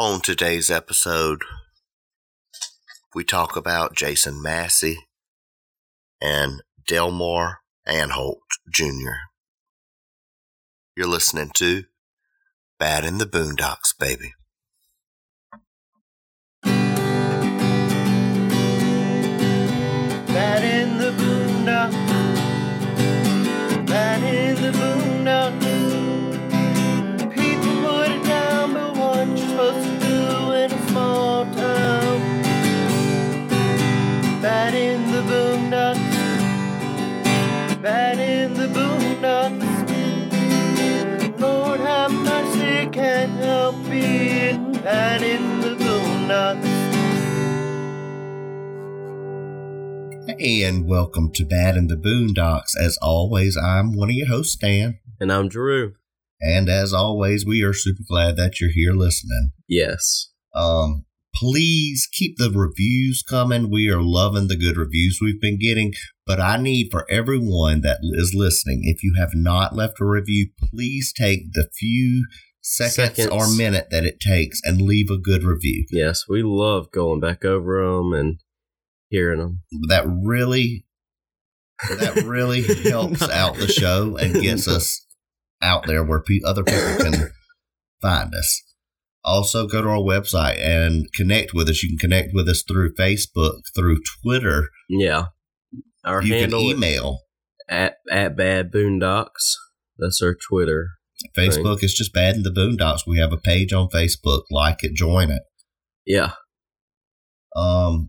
On today's episode, we talk about Jason Massey and Delmar Anholt Jr. You're listening to Bad in the Boondocks, baby. Bad in the boondocks. Bad in the boondocks. People put it down, but what you're supposed to do in a small town. Bad in the boondocks. Bad in the boondocks. Lord have mercy, can't help being bad in the boondocks. And welcome to Bad in the Boondocks. As always, I'm one of your hosts, Dan. And I'm Drew. And as always, we are super glad that you're here listening. Yes. Please keep the reviews coming. We are loving the good reviews we've been getting. But I need for everyone that is listening, if you have not left a review, please take the few seconds or minute that it takes and leave a good review. Yes, we love going back over them and hearing them. That really helps out the show and gets us out there where other people can find us. Also, go to our website and connect with us. You can connect with us through Facebook, through Twitter. Yeah. Our you handle can email. At Bad Boondocks. That's our Twitter. Facebook is just Bad in the Boondocks. We have a page on Facebook. Like it, join it. Yeah.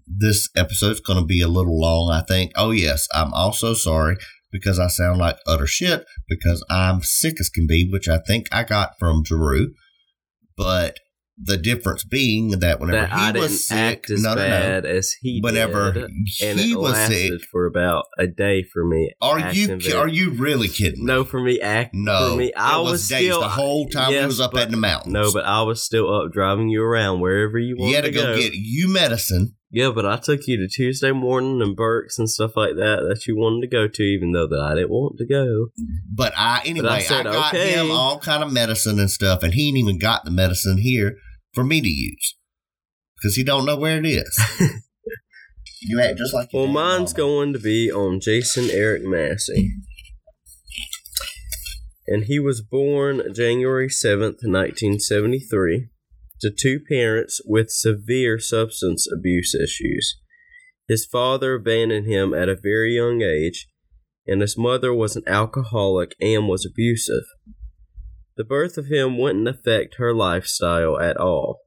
This episode's going to be a little long, I think. Oh, yes, I'm also sorry because I sound like utter shit because I'm sick as can be, which I think I got from Drew. But the difference being that whenever he was sick, it lasted for about a day for me. Are you really kidding me? No, for me, it was days, the whole time he was up in the mountains. No, but I was still up driving you around wherever you wanted. You had to go get you medicine. Yeah, but I took you to Tuesday morning and Burke's and stuff like that you wanted to go to, even though that I didn't want to go. But I got him all kind of medicine and stuff, and he ain't even got the medicine here for me to use because he don't know where it is. You act just like. Well, mine's going to be on Jason Eric Massey, and he was born January 7th, 1973. To two parents with severe substance abuse issues. His father abandoned him at a very young age, and his mother was an alcoholic and was abusive. The birth of him wouldn't affect her lifestyle at all.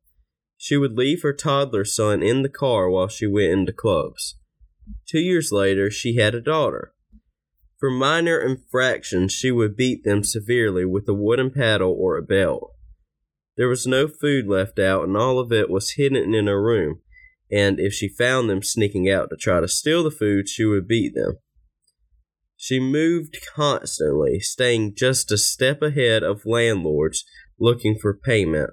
She would leave her toddler son in the car while she went into clubs. 2 years later, she had a daughter. For minor infractions, she would beat them severely with a wooden paddle or a belt. There was no food left out, and all of it was hidden in her room, and if she found them sneaking out to try to steal the food, she would beat them. She moved constantly, staying just a step ahead of landlords looking for payment.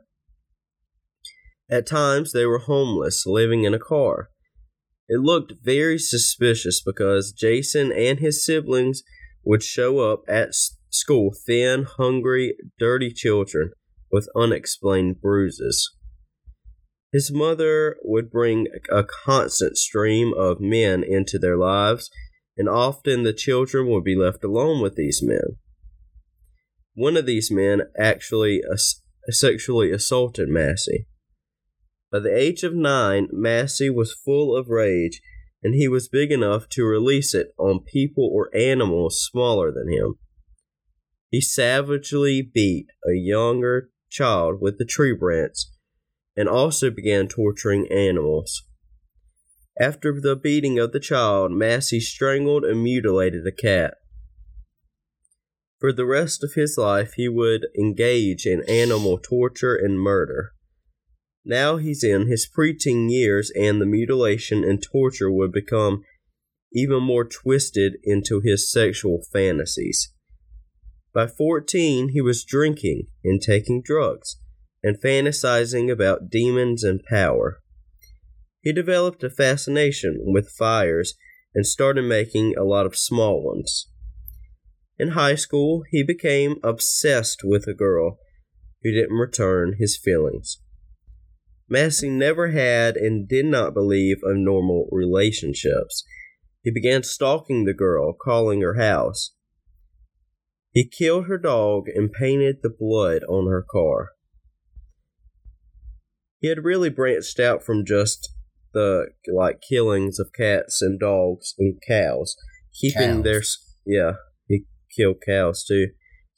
At times, they were homeless, living in a car. It looked very suspicious because Jason and his siblings would show up at school thin, hungry, dirty children with unexplained bruises. His mother would bring a constant stream of men into their lives, and often the children would be left alone with these men. One of these men actually sexually assaulted Massey. By the age of 9, Massey was full of rage, and he was big enough to release it on people or animals smaller than him. He savagely beat a younger child with the tree branch, and also began torturing animals. After the beating of the child, Massey strangled and mutilated a cat. For the rest of his life, he would engage in animal torture and murder. Now he's in his preteen years, and the mutilation and torture would become even more twisted into his sexual fantasies. By 14, he was drinking and taking drugs and fantasizing about demons and power. He developed a fascination with fires and started making a lot of small ones. In high school, he became obsessed with a girl who didn't return his feelings. Massey never had and did not believe in normal relationships. He began stalking the girl, calling her house. He killed her dog and painted the blood on her car. He had really branched out from just the killings of cats and dogs and cows, keeping he killed cows too,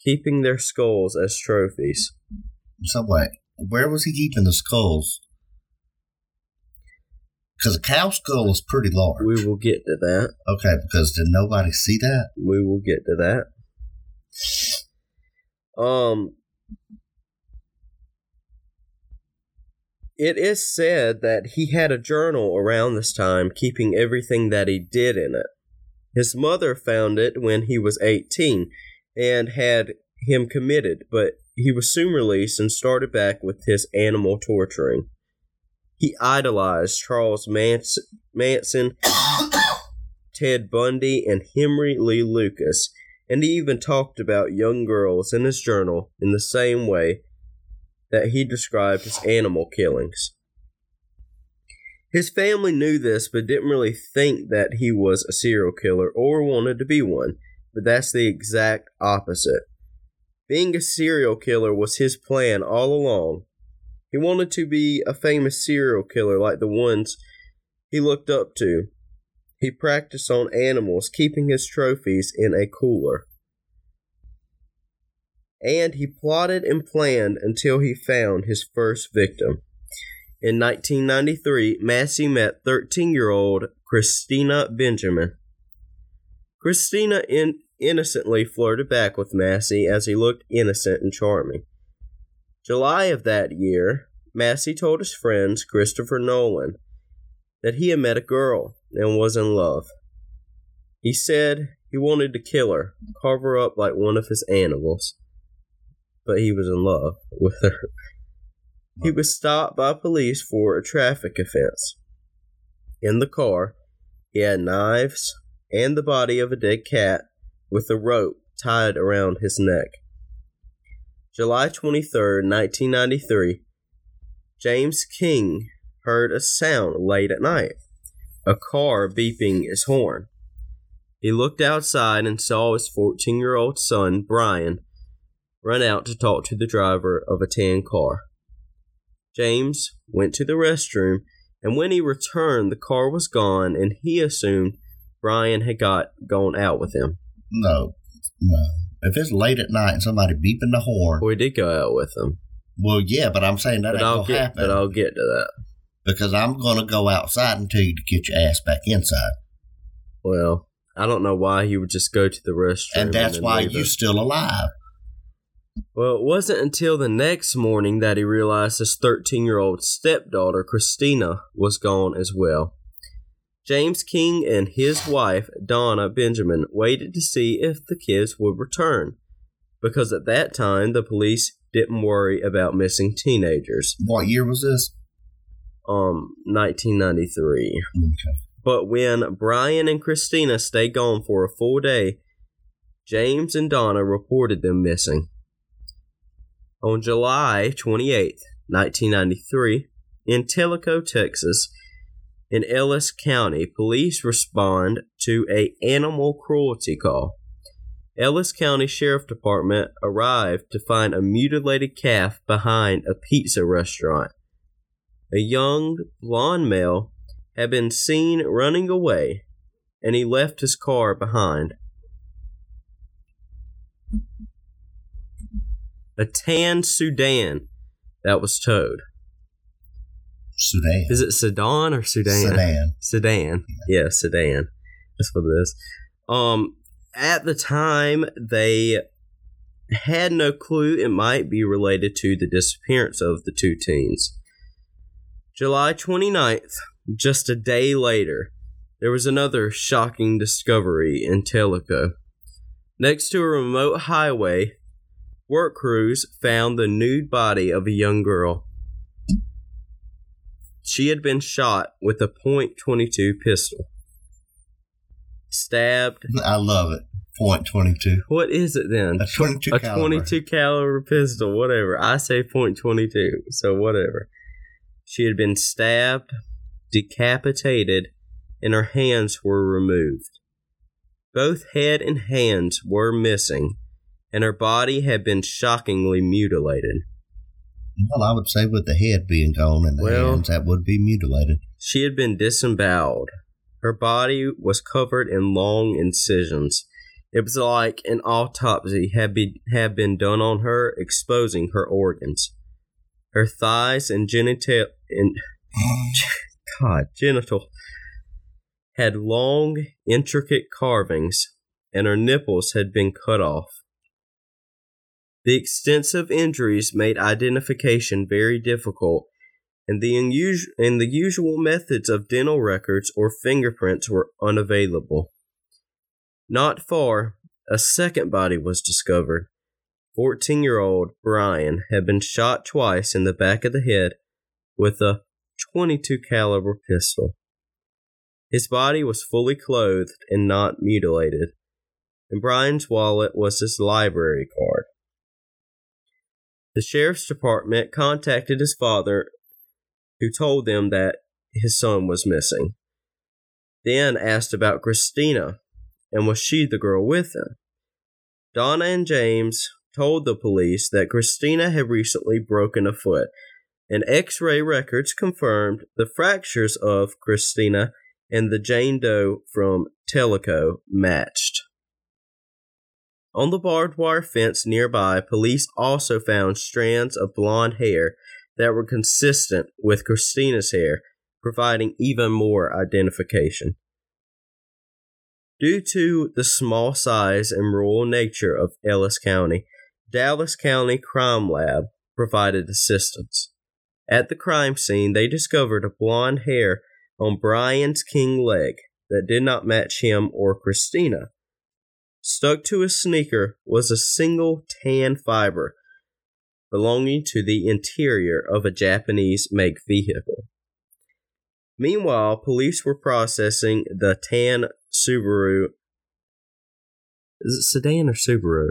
keeping their skulls as trophies. So wait, where was he keeping the skulls? Because a cow skull is pretty large. We will get to that. Okay, because did nobody see that? We will get to that. It is said that he had a journal around this time, keeping everything that he did in it. His mother found it when he was 18 and had him committed, but he was soon released and started back with his animal torturing. He idolized Charles Manson, Ted Bundy, and Henry Lee Lucas. And he even talked about young girls in his journal in the same way that he described as animal killings. His family knew this, but didn't really think that he was a serial killer or wanted to be one, but that's the exact opposite. Being a serial killer was his plan all along. He wanted to be a famous serial killer like the ones he looked up to. He practiced on animals, keeping his trophies in a cooler. And he plotted and planned until he found his first victim. In 1993, Massey met 13-year-old Christina Benjamin. Christina innocently flirted back with Massey as he looked innocent and charming. July of that year, Massey told his friends, Christopher Nolan, that he had met a girl and was in love. He said he wanted to kill her, carve her up like one of his animals, but he was in love with her. He was stopped by police for a traffic offense. In the car, he had knives and the body of a dead cat with a rope tied around his neck. July 23, 1993, James King heard a sound late at night. A car beeping its horn. He looked outside and saw his 14-year-old son, Brian, run out to talk to the driver of a tan car. James went to the restroom, and when he returned, the car was gone, and he assumed Brian had gone out with him. No. If it's late at night and somebody beeping the horn... Well, he did go out with him. Well, yeah, but I'm saying that ain't going to happen. But I'll get to that. Because I'm going to go outside and tell you to get your ass back inside. Well, I don't know why he would just go to the restroom. And that's why you're still alive. Well, it wasn't until the next morning that he realized his 13-year-old stepdaughter, Christina, was gone as well. James King and his wife, Donna Benjamin, waited to see if the kids would return. Because at that time, the police didn't worry about missing teenagers. What year was this? 1993. Okay. But when Brian and Christina stayed gone for a full day, James and Donna reported them missing. On July 28, 1993, in Tellico, Texas, in Ellis County, police respond to an animal cruelty call. Ellis County Sheriff Department arrived to find a mutilated calf behind a pizza restaurant. A young, blonde male had been seen running away, and he left his car behind. A tan Sudan that was towed. Sudan. Is it Sudan or Sudan? Sudan. Yeah, Sudan. That's what it is. At the time, they had no clue it might be related to the disappearance of the two teens. July 29th, just a day later, there was another shocking discovery in Tellico. Next to a remote highway, work crews found the nude body of a young girl. She had been shot with a .22 pistol. Stabbed. I love it. .22. What is it then? A .22 caliber pistol, whatever. I say .22, so whatever. She had been stabbed, decapitated, and her hands were removed. Both head and hands were missing, and her body had been shockingly mutilated. Well, I would say with the head being gone and the hands, that would be mutilated. She had been disemboweled. Her body was covered in long incisions. It was like an autopsy had been done on her, exposing her organs. Her thighs and genital had long, intricate carvings, and her nipples had been cut off. The extensive injuries made identification very difficult, and the usual methods of dental records or fingerprints were unavailable. Not far, a second body was discovered. 14-year-old Brian had been shot twice in the back of the head with a .22 caliber pistol. His body was fully clothed and not mutilated, and Brian's wallet was his library card. The sheriff's department contacted his father, who told them that his son was missing. Then asked about Christina, and was she the girl with him? Donna and James told the police that Christina had recently broken a foot, and X-ray records confirmed the fractures of Christina and the Jane Doe from Tellico matched. On the barbed wire fence nearby, police also found strands of blonde hair that were consistent with Christina's hair, providing even more identification. Due to the small size and rural nature of Ellis County, Dallas County Crime Lab provided assistance. At the crime scene, they discovered a blonde hair on Brian's King leg that did not match him or Christina. Stuck to his sneaker was a single tan fiber belonging to the interior of a Japanese-made vehicle. Meanwhile, police were processing the tan Subaru. Is it sedan or Subaru?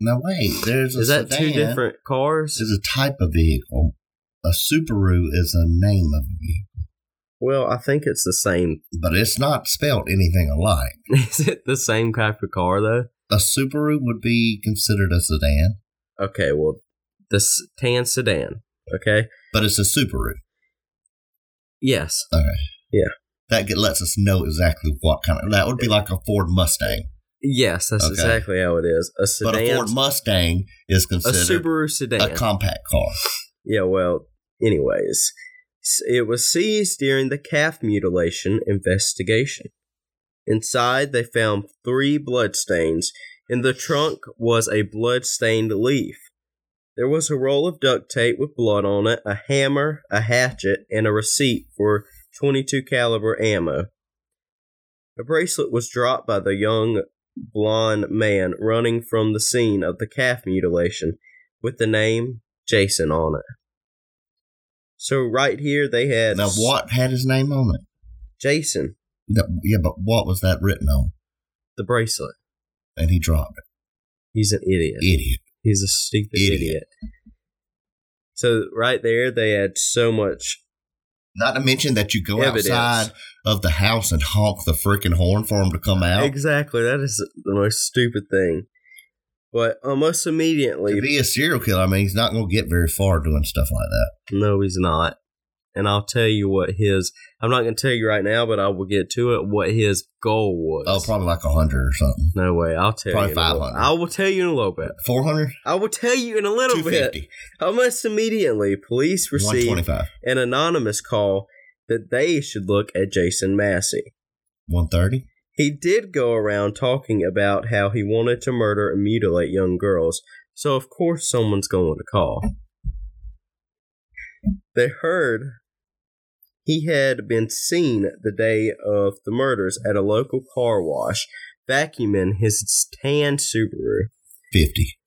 No, wait. Is that sedan. Two different cars? It's a type of vehicle. A Subaru is a name of a vehicle. Well, I think it's the same. But it's not spelled anything alike. Is it the same type of car, though? A Subaru would be considered a sedan. Okay, well, the tan sedan, okay? But it's a Subaru. Yes. Okay. Yeah. That lets us know exactly what kind of... That would be like a Ford Mustang. Yes, that's exactly how it is. A sedan, but a Ford Mustang is considered... A Subaru sedan. A compact car. Yeah, well, anyways... It was seized during the calf mutilation investigation. Inside, they found 3 bloodstains, and the trunk was a blood-stained leaf. There was a roll of duct tape with blood on it, a hammer, a hatchet, and a receipt for .22 caliber ammo. A bracelet was dropped by the young blonde man running from the scene of the calf mutilation, with the name Jason on it. So right here they had... Now what had his name on it? Jason. Yeah, but what was that written on? The bracelet. And he dropped it. He's an idiot. He's a stupid idiot. So right there they had so much... Not to mention that you go outside of the house and honk the freaking horn for him to come out. Exactly. That is the most stupid thing. But almost immediately... To be a serial killer, I mean, he's not going to get very far doing stuff like that. No, he's not. And I'll tell you what his... I'm not going to tell you right now, but I will get to it, what his goal was. Oh, probably like 100 or something. No way. I'll tell you. Probably 500. I will tell you in a little bit. 400? I will tell you in a little 250. Bit. Almost immediately, police received an anonymous call that they should look at Jason Massey. 130? He did go around talking about how he wanted to murder and mutilate young girls, so of course someone's going to call. They heard he had been seen the day of the murders at a local car wash, vacuuming his tan Subaru. 50.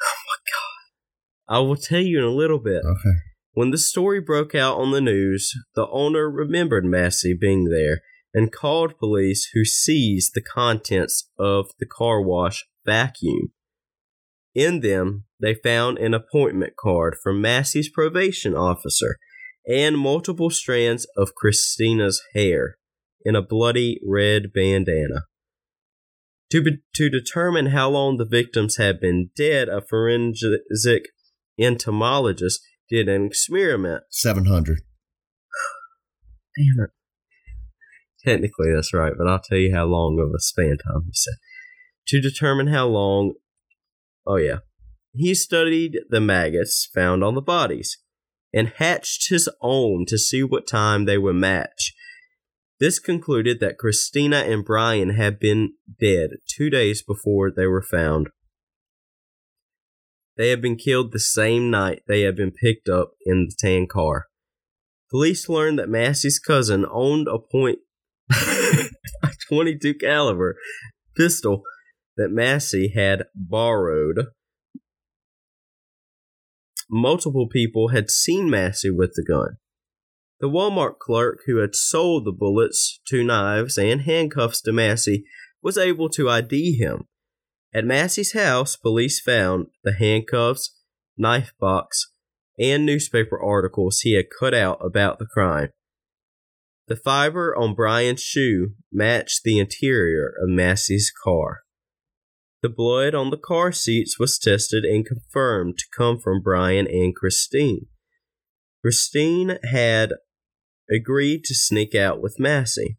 Oh my God. I will tell you in a little bit. Okay. When the story broke out on the news, the owner remembered Massey being there and called police, who seized the contents of the car wash vacuum. In them, they found an appointment card from Massey's probation officer and multiple strands of Christina's hair in a bloody red bandana. To determine how long the victims had been dead, a forensic entomologist did an experiment. 700. Damn it. Technically, that's right, but I'll tell you how long of a span time he said. To determine how long... Oh, yeah. He studied the maggots found on the bodies and hatched his own to see what time they would match. This concluded that Christina and Brian had been dead 2 days before they were found. They had been killed the same night they had been picked up in the tan car. Police learned that Massey's cousin owned a .22 caliber pistol that Massey had borrowed. Multiple people had seen Massey with the gun. The Walmart clerk who had sold the bullets, 2 knives, and handcuffs to Massey was able to ID him. At Massey's house, police found the handcuffs, knife box, and newspaper articles he had cut out about the crime. The fiber on Brian's shoe matched the interior of Massey's car. The blood on the car seats was tested and confirmed to come from Brian and Christine. Christine had agreed to sneak out with Massey.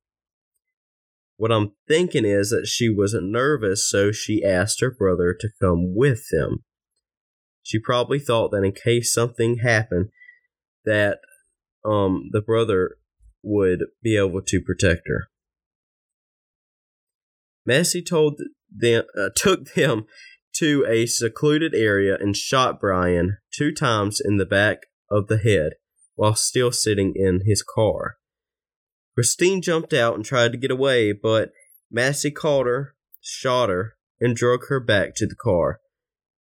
What I'm thinking is that she was nervous, so she asked her brother to come with them. She probably thought that in case something happened, that the brother would be able to protect her. Massey took them to a secluded area and shot Brian 2 times in the back of the head while still sitting in his car. Christine jumped out and tried to get away, but Massey caught her, shot her, and drug her back to the car.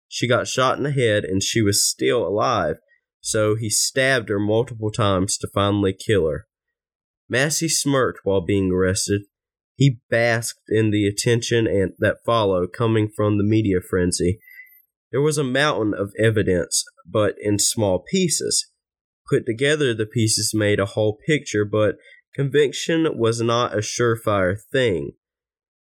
She got shot in the head and she was still alive, so he stabbed her multiple times to finally kill her. Massey smirked while being arrested. He basked in the attention that followed coming from the media frenzy. There was a mountain of evidence, but in small pieces. Put together, the pieces made a whole picture, but conviction was not a surefire thing.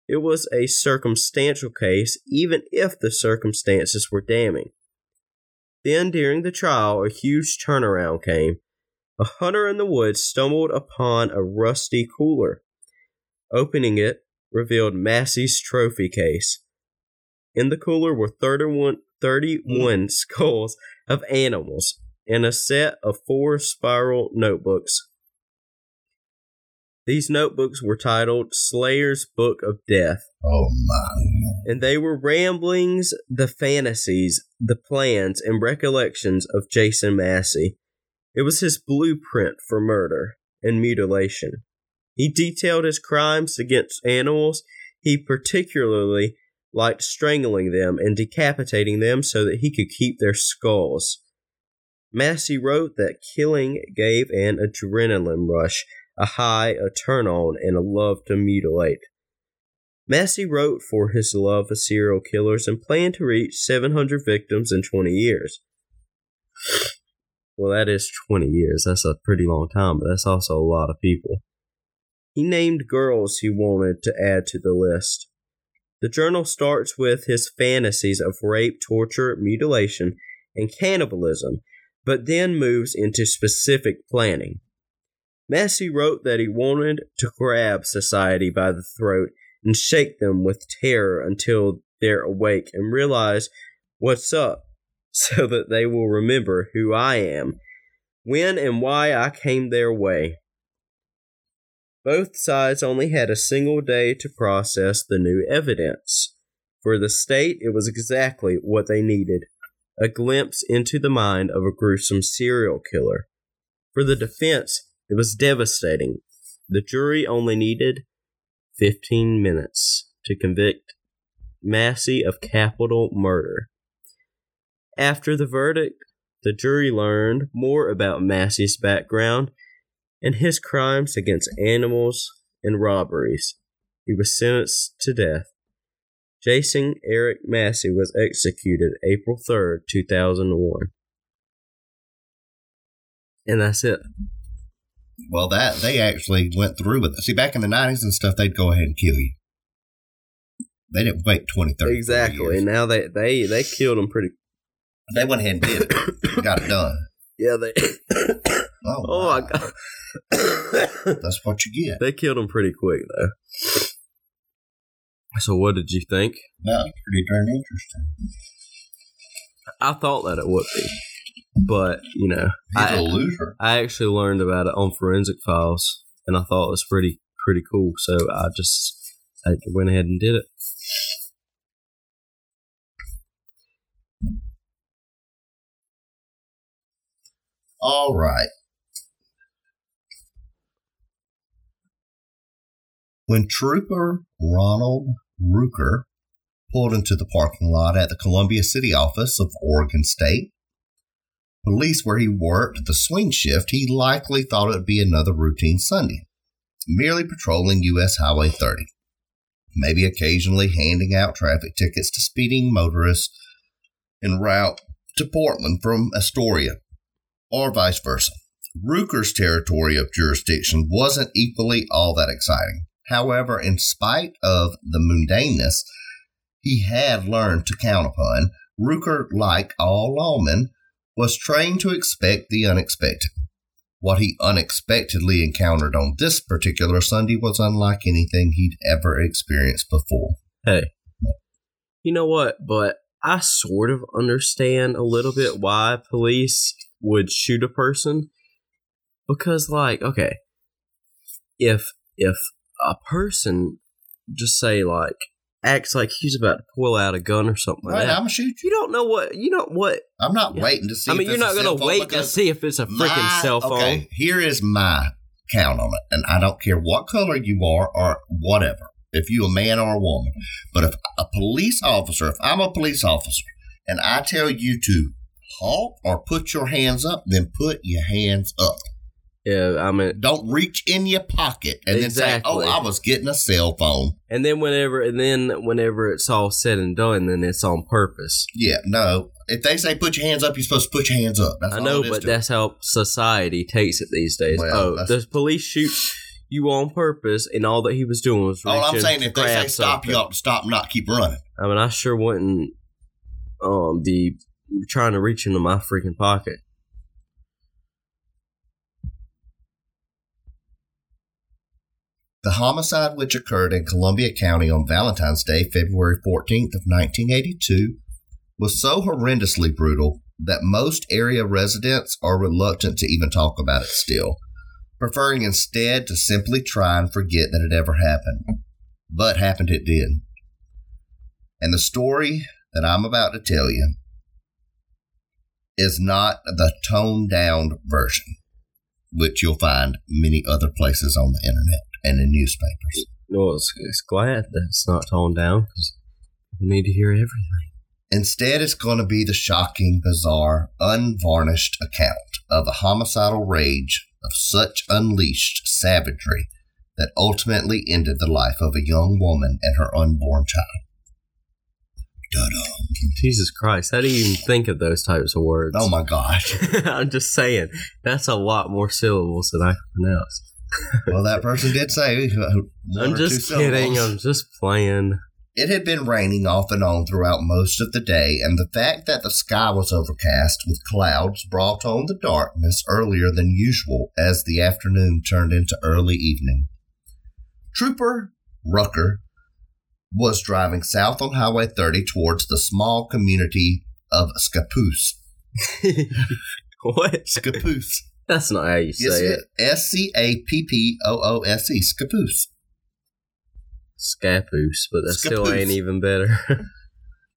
It was a circumstantial case, even if the circumstances were damning. Then, during the trial, a huge turnaround came. A hunter in the woods stumbled upon a rusty cooler. Opening it revealed Massey's trophy case. In the cooler were 31 skulls of animals and a set of 4 spiral notebooks. These notebooks were titled Slayer's Book of Death. Oh, my. And they were ramblings, the fantasies, the plans, and recollections of Jason Massey. It was his blueprint for murder and mutilation. He detailed his crimes against animals. He particularly liked strangling them and decapitating them so that he could keep their skulls. Massey wrote that killing gave an adrenaline rush, a high, a turn-on, and a love to mutilate. Massey wrote for his love of serial killers and planned to reach 700 victims in 20 years. Well, that is 20 years. That's a pretty long time, but that's also a lot of people. He named girls he wanted to add to the list. The journal starts with his fantasies of rape, torture, mutilation, and cannibalism, but then moves into specific planning. Massey wrote that he wanted to grab society by the throat and shake them with terror until they're awake and realize what's up so that they will remember who I am, when and why I came their way. Both sides only had a single day to process the new evidence. For the state, it was exactly what they needed, a glimpse into the mind of a gruesome serial killer. For the defense, it was devastating. The jury only needed 15 minutes to convict Massey of capital murder. After the verdict, the jury learned more about Massey's background and his crimes against animals and robberies. He was sentenced to death. Jason Eric Massey was executed April 3rd, 2001. and that's it. Well, that they actually went through with it. See, back in the 90s and stuff, they'd go ahead and kill you. They didn't wait 20, 30 exactly. 40 years. And now they killed them pretty. They went ahead and did it. Got it done. Yeah, they. Oh my God. That's what you get. They killed him pretty quick, though. So, what did you think? That was pretty darn interesting. I thought that it would be, but you know, he's a loser. I actually learned about it on Forensic Files, and I thought it was pretty cool. So I went ahead and did it. All right. When Trooper Ronald Rucker pulled into the parking lot at the Columbia City office of Oregon State Police, where he worked the swing shift, he likely thought it would be another routine Sunday, merely patrolling U.S. Highway 30, maybe occasionally handing out traffic tickets to speeding motorists en route to Portland from Astoria, or vice versa. Rucker's territory of jurisdiction wasn't equally all that exciting. However, in spite of the mundaneness he had learned to count upon, Rucker, like all lawmen, was trained to expect the unexpected. What he unexpectedly encountered on this particular Sunday was unlike anything he'd ever experienced before. Hey, you know what? But I sort of understand a little bit why police would shoot a person. Because, like, okay, if a person, just say, like, acts like he's about to pull out a gun or something like that. I'm gonna shoot you. You don't know what. I'm not waiting to see. I mean, you're not gonna wait to see if it's a freaking cell phone. Okay, here is my count on it, and I don't care what color you are or whatever. If you a man or a woman, but if I'm a police officer, and I tell you to halt or put your hands up, then put your hands up. Yeah, I mean, don't reach in your pocket and exactly. Then say, "Oh, I was getting a cell phone." And then whenever it's all said and done, then it's on purpose. Yeah, no. If they say put your hands up, you're supposed to put your hands up. That's I all know, but that's how society takes it these days. Well, oh, the police shoot you on purpose, and all that he was doing was reaching. All I'm saying, if they say stop, you ought to stop and not keep running. I mean, I sure wouldn't be trying to reach into my freaking pocket. The homicide, which occurred in Columbia County on Valentine's Day, February 14th of 1982, was so horrendously brutal that most area residents are reluctant to even talk about it still, preferring instead to simply try and forget that it ever happened. But happened it did. And the story that I'm about to tell you is not the toned-down version, which you'll find many other places on the internet and in newspapers. Well, it's glad that it's not toned down, because we need to hear everything. Instead, it's going to be the shocking, bizarre, unvarnished account of a homicidal rage of such unleashed savagery that ultimately ended the life of a young woman and her unborn child. Dun-dun. Jesus Christ, how do you even think of those types of words? Oh my gosh. I'm just saying, that's a lot more syllables than I can pronounce. Well, that person did say I'm just kidding. Syllables. I'm just playing. It had been raining off and on throughout most of the day, and the fact that the sky was overcast with clouds brought on the darkness earlier than usual as the afternoon turned into early evening. Trooper Rucker was driving south on Highway 30 towards the small community of Scappoose. What? Scappoose. That's not how you say it. Scappoose. Scappoose. Scappoose, but that Scappoose still ain't even better.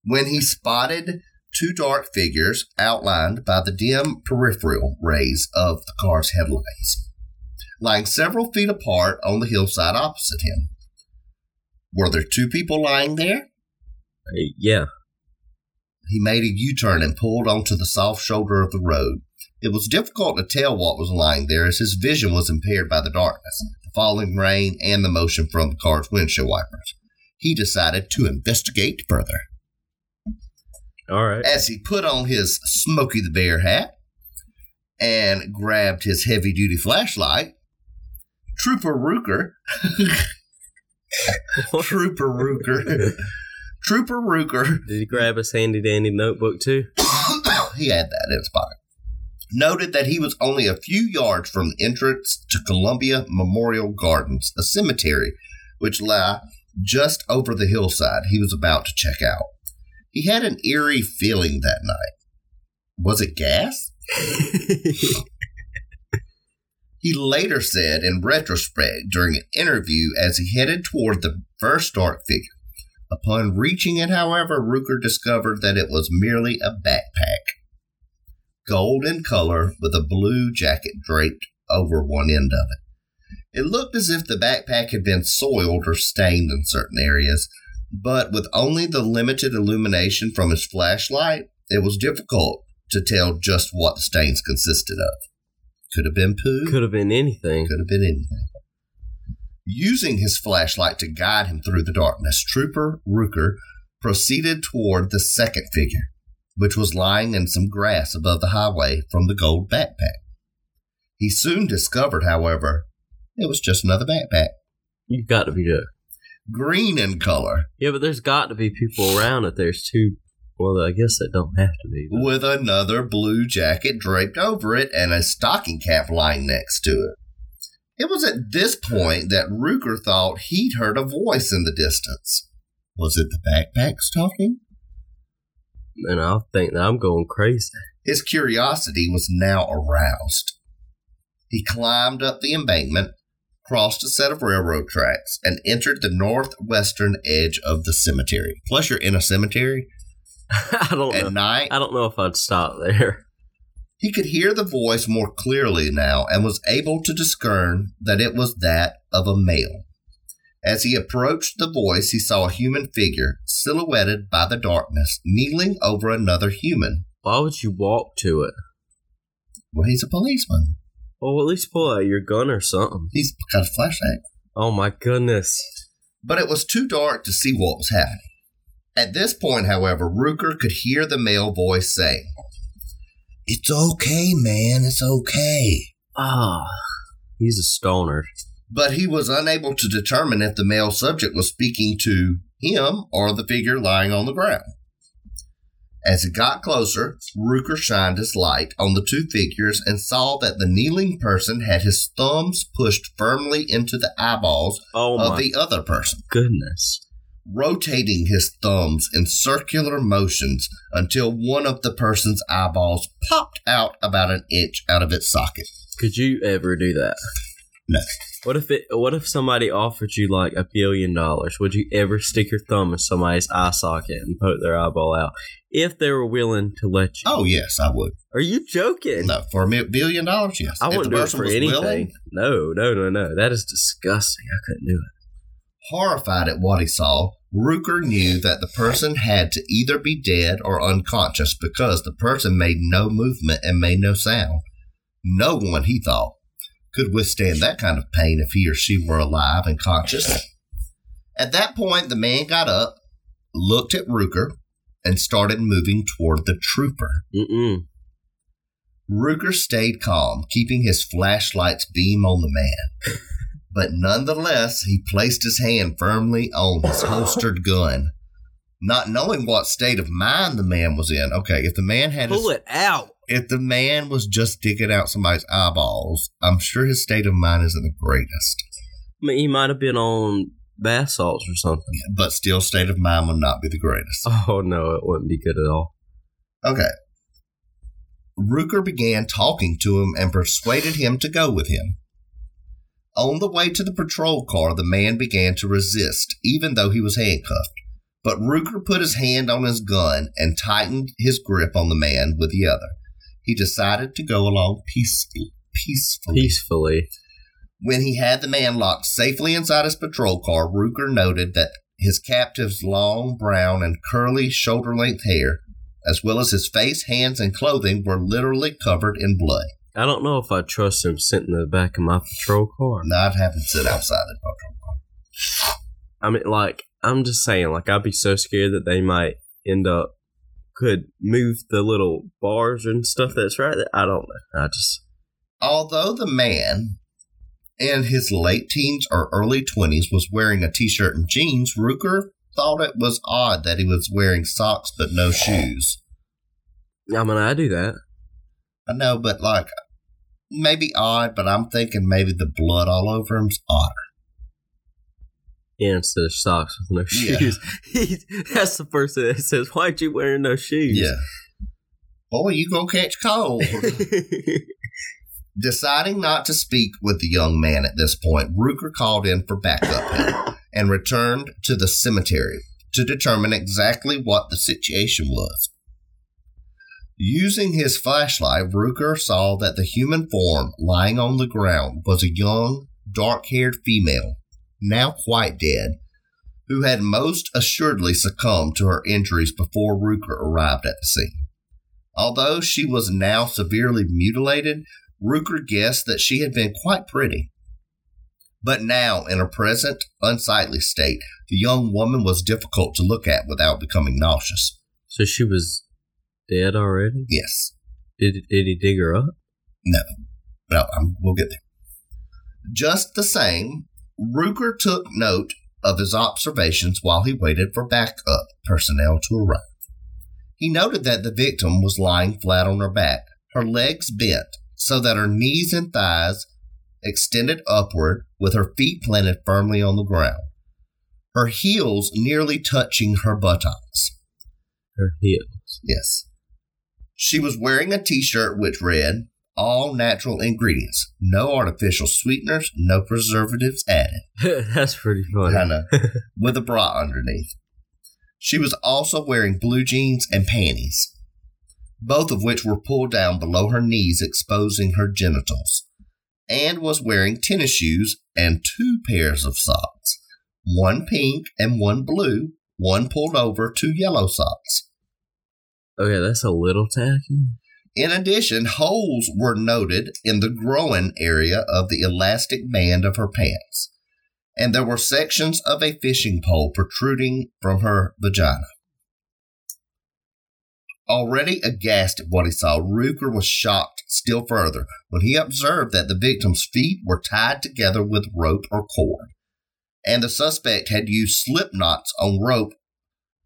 When he spotted two dark figures outlined by the dim peripheral rays of the car's headlights, lying several feet apart on the hillside opposite him. Were there two people lying there? Yeah. He made a U-turn and pulled onto the soft shoulder of the road. It was difficult to tell what was lying there as his vision was impaired by the darkness, the falling rain, and the motion from the car's windshield wipers. He decided to investigate further. All right. As he put on his Smokey the Bear hat, and grabbed his heavy-duty flashlight. Trooper Rucker. Did he grab his handy-dandy notebook, too? He had that in his pocket. Noted that he was only a few yards from the entrance to Columbia Memorial Gardens, a cemetery which lie just over the hillside he was about to check out. He had an eerie feeling that night. Was it gas? He later said in retrospect during an interview as he headed toward the first dark figure. Upon reaching it, however, Rucker discovered that it was merely a backpack. Gold in color with a blue jacket draped over one end of it. It looked as if the backpack had been soiled or stained in certain areas, but with only the limited illumination from his flashlight, it was difficult to tell just what the stains consisted of. Could have been poo. Could have been anything. Could have been anything. Using his flashlight to guide him through the darkness, Trooper Rucker proceeded toward the second figure, which was lying in some grass above the highway from the gold backpack. He soon discovered, however, it was just another backpack. You've got to be joking. Green in color. Yeah, but there's got to be people around if there's two. Well, I guess they don't have to be. But. With another blue jacket draped over it and a stocking cap lying next to it. It was at this point that Rucker thought he'd heard a voice in the distance. Was it the backpacks talking? And I think that I'm going crazy. His curiosity was now aroused. He climbed up the embankment, crossed a set of railroad tracks, and entered the northwestern edge of the cemetery. Plus, you're in a cemetery at night. I don't know if I'd stop there. He could hear the voice more clearly now and was able to discern that it was that of a male. As he approached the voice, he saw a human figure, silhouetted by the darkness, kneeling over another human. Why would you walk to it? Well, he's a policeman. Well, at least pull out your gun or something. He's got a flashlight. Oh, my goodness. But it was too dark to see what was happening. At this point, however, Rucker could hear the male voice saying, "It's okay, man. It's okay." Ah, he's a stoner. But he was unable to determine if the male subject was speaking to him or the figure lying on the ground. As it got closer, Rucker shined his light on the two figures and saw that the kneeling person had his thumbs pushed firmly into the eyeballs of the other person. Goodness. Rotating his thumbs in circular motions until one of the person's eyeballs popped out about an inch out of its socket. Could you ever do that? No. What if somebody offered you like $1 billion? Would you ever stick your thumb in somebody's eye socket and poke their eyeball out if they were willing to let you? Oh yes, I would. Are you joking? No, for $1 billion, yes. I wouldn't do it for anything. Willing? No. That is disgusting. I couldn't do it. Horrified at what he saw, Rucker knew that the person had to either be dead or unconscious because the person made no movement and made no sound. No one, he thought, could withstand that kind of pain if he or she were alive and conscious. At that point, the man got up, looked at Rucker, and started moving toward the trooper. Rucker stayed calm, keeping his flashlight's beam on the man. But nonetheless, he placed his hand firmly on his holstered gun, not knowing what state of mind the man was in. Okay, if the man had If the man was just digging out somebody's eyeballs, I'm sure his state of mind isn't the greatest. I mean, he might have been on bath salts or something. Yeah, but still, state of mind would not be the greatest. Oh, no, it wouldn't be good at all. Okay. Rucker began talking to him and persuaded him to go with him. On the way to the patrol car, the man began to resist, even though he was handcuffed. But Rucker put his hand on his gun and tightened his grip on the man with the other. He decided to go along peacefully. When he had the man locked safely inside his patrol car, Rucker noted that his captive's long, brown, and curly shoulder-length hair, as well as his face, hands, and clothing, were literally covered in blood. I don't know if I trust him sitting in the back of my patrol car. No, I'd have him sit outside the patrol car. I mean, like, I'm just saying, like, I'd be so scared that they might end up could move the little bars and stuff that's right there. I don't know. Although the man in his late teens or early 20s was wearing a T-shirt and jeans, Rucker thought it was odd that he was wearing socks but no shoes. I mean, I do that. I know, but like, maybe odd, but I'm thinking maybe the blood all over him's odder. Yeah, instead of socks with no shoes. Yeah. That's the person that says, why'd you wear no shoes? Yeah. Boy, you gonna catch cold. Deciding not to speak with the young man at this point, Rucker called in for backup help and returned to the cemetery to determine exactly what the situation was. Using his flashlight, Rucker saw that the human form lying on the ground was a young, dark-haired female, now quite dead, who had most assuredly succumbed to her injuries before Rucker arrived at the scene. Although she was now severely mutilated, Rucker guessed that she had been quite pretty. But now, in her present, unsightly state, the young woman was difficult to look at without becoming nauseous. So she was dead already? Yes. Did he dig her up? No. No, we'll get there. Just the same, Rucker took note of his observations while he waited for backup personnel to arrive. He noted that the victim was lying flat on her back, her legs bent, so that her knees and thighs extended upward with her feet planted firmly on the ground, her heels nearly touching her buttocks. Her heels? Yes. She was wearing a T-shirt which read, "All natural ingredients, no artificial sweeteners, no preservatives added." That's pretty funny. I know. With a bra underneath. She was also wearing blue jeans and panties, both of which were pulled down below her knees, exposing her genitals, and was wearing tennis shoes and two pairs of socks, one pink and one blue, one pulled over, two yellow socks. Okay, that's a little tacky. In addition, holes were noted in the groin area of the elastic band of her pants, and there were sections of a fishing pole protruding from her vagina. Already aghast at what he saw, Rucker was shocked still further when he observed that the victim's feet were tied together with rope or cord, and the suspect had used slip knots on rope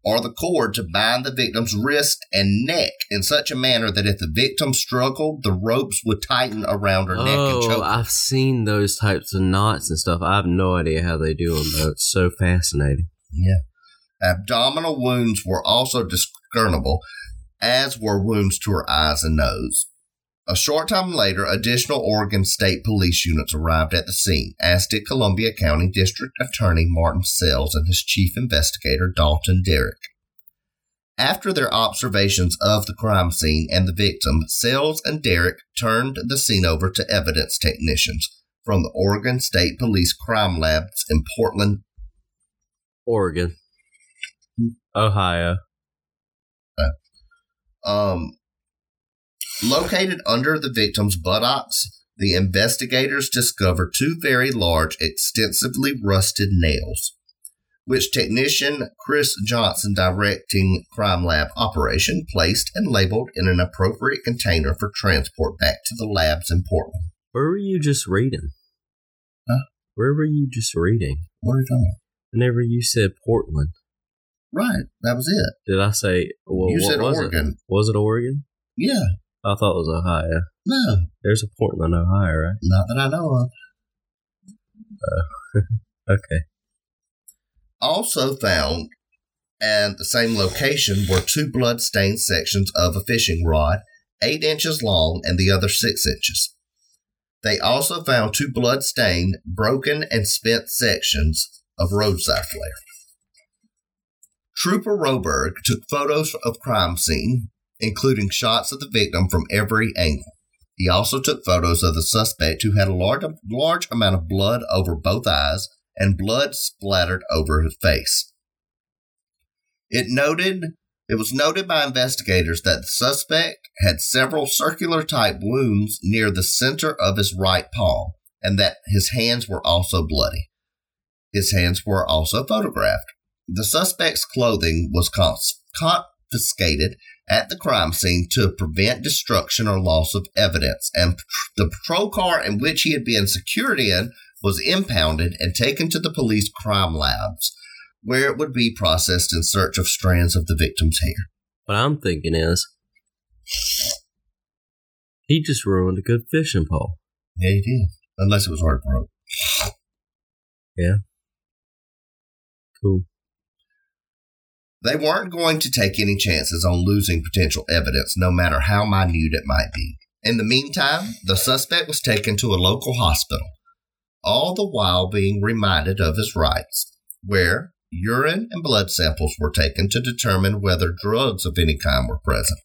or the cord to bind the victim's wrist and neck in such a manner that if the victim struggled, the ropes would tighten around her neck and choke her. I've seen those types of knots and stuff. I have no idea how they do them, though. It's so fascinating. Yeah. Abdominal wounds were also discernible, as were wounds to her eyes and nose. A short time later, additional Oregon State Police units arrived at the scene, as did Columbia County District Attorney Martin Sells and his chief investigator, Dalton Derrick. After their observations of the crime scene and the victim, Sells and Derrick turned the scene over to evidence technicians from the Oregon State Police Crime Labs in Portland, Oregon, Ohio. Located under the victim's buttocks, the investigators discovered two very large, extensively rusted nails, which technician Chris Johnson, directing crime lab operation, placed and labeled in an appropriate container for transport back to the labs in Portland. Where were you just reading? Huh? Where were you just reading? What are you talking about? Whenever you said Portland. Right, that was it. Did I say? Well, you said Oregon. Was it Oregon? Yeah. I thought it was Ohio. No. There's a Portland, Ohio, right? Not that I know of. Okay. Also found at the same location were two blood-stained sections of a fishing rod, 8 inches long and the other 6 inches. They also found two blood-stained, broken, and spent sections of roadside flare. Trooper Roberg took photos of crime scene, including shots of the victim from every angle. He also took photos of the suspect, who had a large amount of blood over both eyes and blood splattered over his face. It was noted by investigators that the suspect had several circular-type wounds near the center of his right palm, and that his hands were also bloody. His hands were also photographed. The suspect's clothing was confiscated at the crime scene to prevent destruction or loss of evidence, and the patrol car in which he had been security in was impounded and taken to the police crime labs, where it would be processed in search of strands of the victim's hair. What I'm thinking is, he just ruined a good fishing pole. Yeah, he did. Unless it was already broke. Yeah. Cool. They weren't going to take any chances on losing potential evidence, no matter how minute it might be. In the meantime, the suspect was taken to a local hospital, all the while being reminded of his rights, where urine and blood samples were taken to determine whether drugs of any kind were present.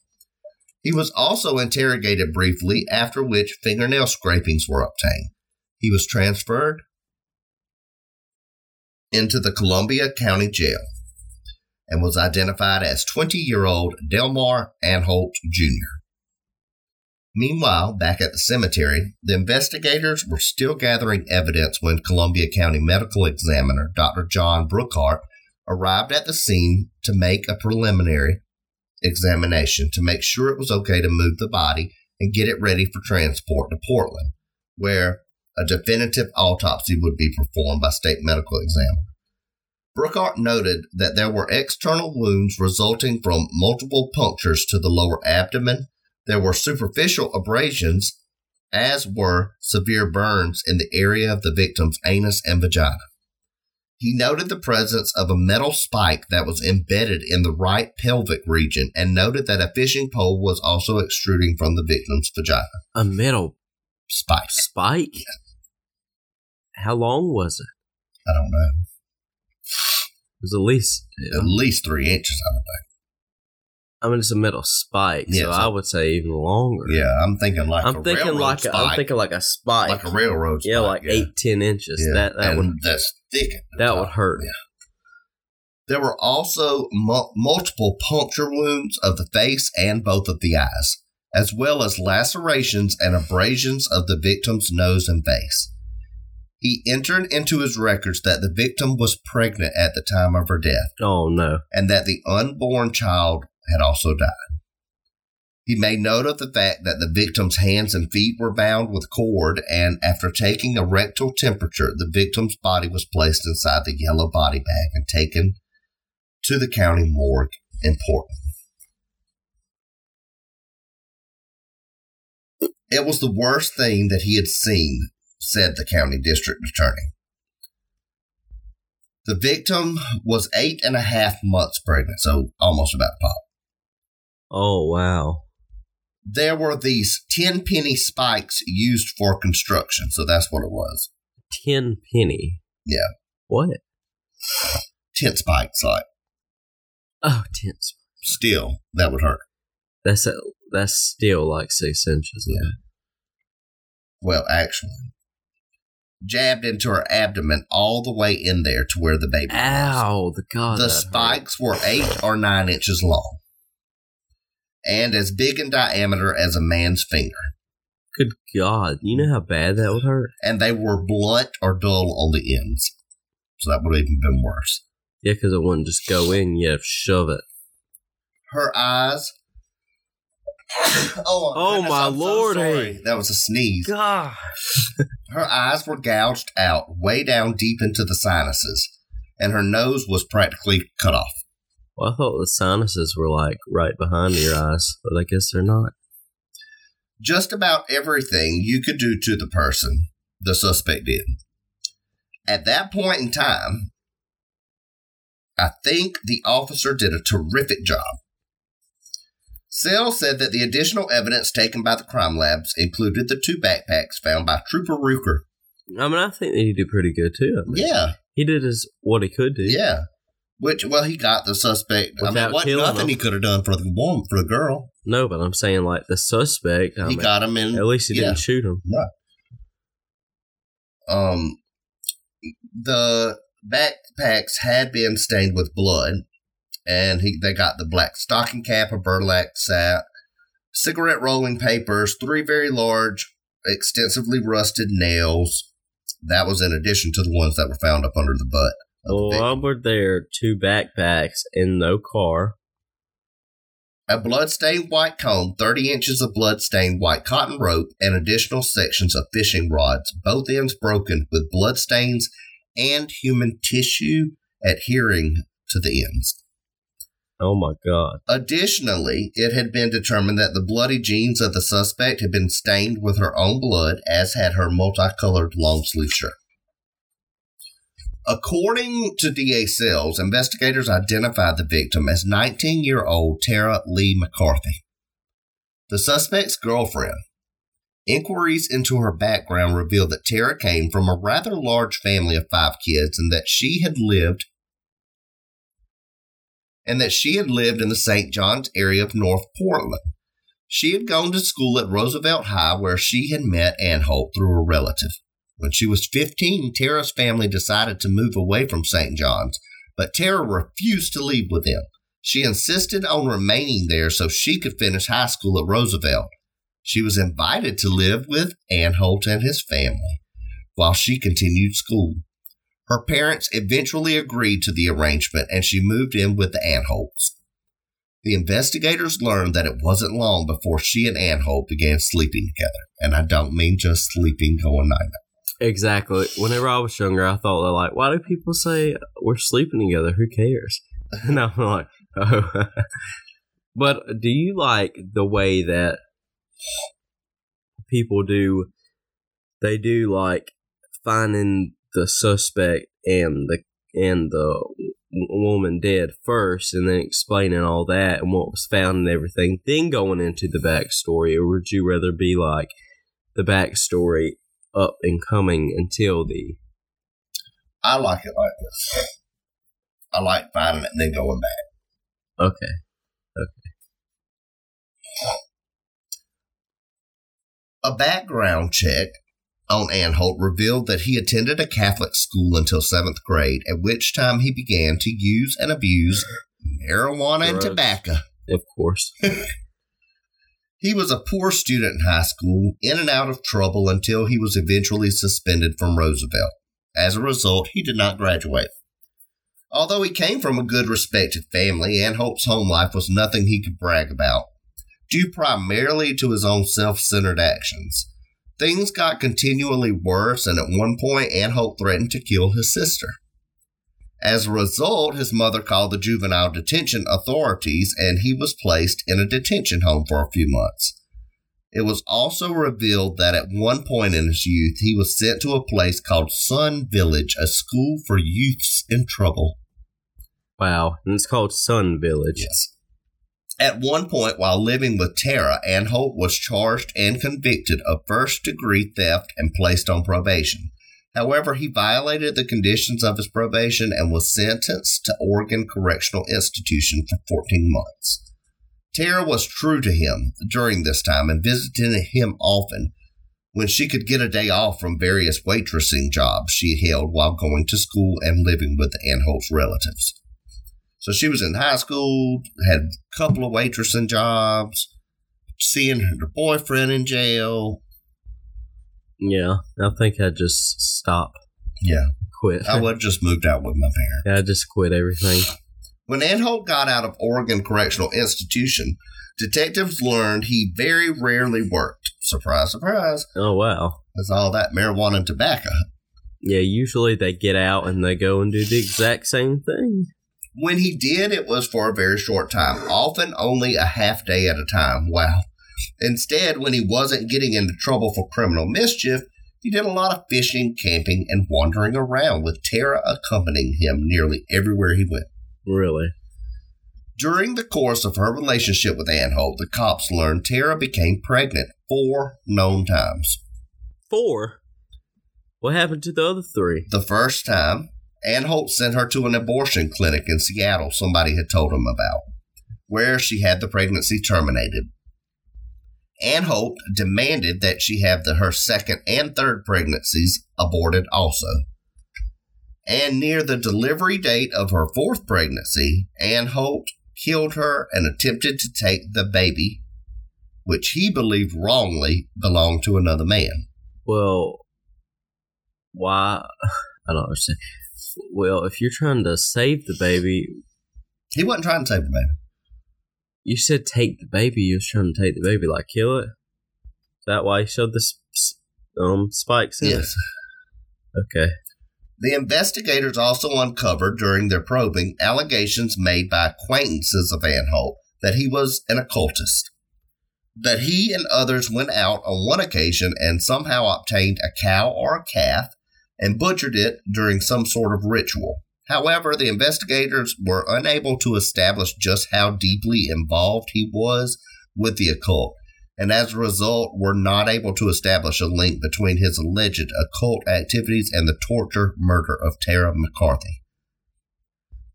He was also interrogated briefly, after which fingernail scrapings were obtained. He was transferred into the Columbia County Jail and was identified as 20-year-old Delmar Anholt Jr. Meanwhile, back at the cemetery, the investigators were still gathering evidence when Columbia County Medical Examiner Dr. John Brookhart arrived at the scene to make a preliminary examination to make sure it was okay to move the body and get it ready for transport to Portland, where a definitive autopsy would be performed by state medical examiner. Brookhart noted that there were external wounds resulting from multiple punctures to the lower abdomen. There were superficial abrasions, as were severe burns in the area of the victim's anus and vagina. He noted the presence of a metal spike that was embedded in the right pelvic region and noted that a fishing pole was also extruding from the victim's vagina. A metal spike? Spike? Yeah. How long was it? I don't know. It was at least 3 inches, I would think. I mean, it's a metal spike, yeah, so I would say even longer. Yeah, I'm thinking like a spike. Like a railroad spike. Yeah, like 8-10 inches. Yeah. That's thick. That would hurt. Yeah. There were also multiple puncture wounds of the face and both of the eyes, as well as lacerations and abrasions of the victim's nose and face. He entered into his records that the victim was pregnant at the time of her death. Oh, no. And that the unborn child had also died. He made note of the fact that the victim's hands and feet were bound with cord, and after taking a rectal temperature, the victim's body was placed inside the yellow body bag and taken to the county morgue in Portland. It was the worst thing that he had seen, said the county district attorney. The victim was 8.5 months pregnant, so almost about to pop. Oh, wow. There were these 10-penny spikes used for construction, so that's what it was. 10-penny? Yeah. What? Tent spikes, like. Oh, tent spikes. Still, that would hurt. That's still like 6 inches. Yeah. Well, actually. Jabbed into her abdomen all the way in there to where the baby was. Ow, the God. The spikes were 8 or 9 inches long and as big in diameter as a man's finger. Good God. You know how bad that would hurt? And they were blunt or dull on the ends. So that would have even been worse. Yeah, because it wouldn't just go in. You'd have to shove it. Her eyes. Oh my lord! So that was a sneeze. Gosh. Her eyes were gouged out, way down deep into the sinuses, and her nose was practically cut off. Well, I thought the sinuses were like right behind your eyes, but I guess they're not. Just about everything you could do to the person, the suspect did. At that point in time, I think the officer did a terrific job. Sells said that the additional evidence taken by the crime labs included the two backpacks found by Trooper Rucker. I mean, I think that he did pretty good, too. Yeah. He did what he could do. Yeah. He got the suspect. Without nothing he could have done for the woman, for the girl. No, but I'm saying, like, the suspect. Got him in. At least he didn't shoot him. Right. The backpacks had been stained with blood. And they got the black stocking cap, a burlap sack, cigarette rolling papers, 3 very large, extensively rusted nails. That was in addition to the ones that were found up under the butt. While we're there, 2 backpacks and no car. a bloodstained white comb, 30 inches of bloodstained white cotton rope, and additional sections of fishing rods, both ends broken with bloodstains and human tissue adhering to the ends. Oh my God. Additionally, it had been determined that the bloody jeans of the suspect had been stained with her own blood, as had her multicolored long-sleeve shirt. According to DA Sells, investigators identified the victim as 19-year-old Tara Lee McCarthy, the suspect's girlfriend. Inquiries into her background revealed that Tara came from a rather large family of 5 kids and that she had lived in the St. John's area of North Portland. She had gone to school at Roosevelt High, where she had met Anholt through a relative. When she was 15, Tara's family decided to move away from St. John's, but Tara refused to leave with them. She insisted on remaining there so she could finish high school at Roosevelt. She was invited to live with Anholt and his family while she continued school. Her parents eventually agreed to the arrangement, and she moved in with the Anholts. The investigators learned that it wasn't long before she and Anholt began sleeping together. And I don't mean just sleeping going night-night. Exactly. Whenever I was younger, I thought, why do people say we're sleeping together? Who cares? And I'm like, oh. But do you like the way that people do, they do like finding the suspect and the woman dead first, and then explaining all that and what was found and everything, then going into the backstory? Or would you rather be like the backstory up and coming until the... I like it like this. I like finding it and then going back. Okay. A background check on Anholt revealed that he attended a Catholic school until 7th grade, at which time he began to use and abuse marijuana and tobacco. Of course. He was a poor student in high school, in and out of trouble, until he was eventually suspended from Roosevelt. As a result, he did not graduate. Although he came from a good, respected family, Anholt's home life was nothing he could brag about, due primarily to his own self-centered actions. Things got continually worse, and at one point, Anholt threatened to kill his sister. As a result, his mother called the juvenile detention authorities, and he was placed in a detention home for a few months. It was also revealed that at one point in his youth, he was sent to a place called Sun Village, a school for youths in trouble. Wow, and it's called Sun Village. Yes. At one point, while living with Tara, Anholt was charged and convicted of first-degree theft and placed on probation. However, he violated the conditions of his probation and was sentenced to Oregon Correctional Institution for 14 months. Tara was true to him during this time and visited him often when she could get a day off from various waitressing jobs she held while going to school and living with the Anholt's relatives. So she was in high school, had a couple of waitressing jobs, seeing her boyfriend in jail. Yeah, I think I'd just stop. Yeah. Quit. I would have just moved out with my parents. Yeah, I just quit everything. When Anholt got out of Oregon Correctional Institution, detectives learned he very rarely worked. Surprise, surprise. Oh, wow. That's all that marijuana and tobacco. Yeah, usually they get out and they go and do the exact same thing. When he did, it was for a very short time, often only a half day at a time. Wow. Instead, when he wasn't getting into trouble for criminal mischief, he did a lot of fishing, camping, and wandering around, with Tara accompanying him nearly everywhere he went. Really? During the course of her relationship with Anholt, the cops learned Tara became pregnant 4 known times. 4? What happened to the other 3? The first time, Anholt sent her to an abortion clinic in Seattle somebody had told him about, where she had the pregnancy terminated. Anholt demanded that she have her second and third pregnancies aborted also. And near the delivery date of her 4th pregnancy, Anholt killed her and attempted to take the baby, which he believed wrongly belonged to another man. Well, why? I don't understand. Well, if you're trying to save the baby... He wasn't trying to save the baby. You said take the baby. You was trying to take the baby, like kill it. Is that why you showed the spikes in it? Okay. The investigators also uncovered during their probing allegations made by acquaintances of Anholt that he was an occultist, that he and others went out on one occasion and somehow obtained a cow or a calf and butchered it during some sort of ritual. However, the investigators were unable to establish just how deeply involved he was with the occult, and as a result were not able to establish a link between his alleged occult activities and the torture murder of Tara McCarthy.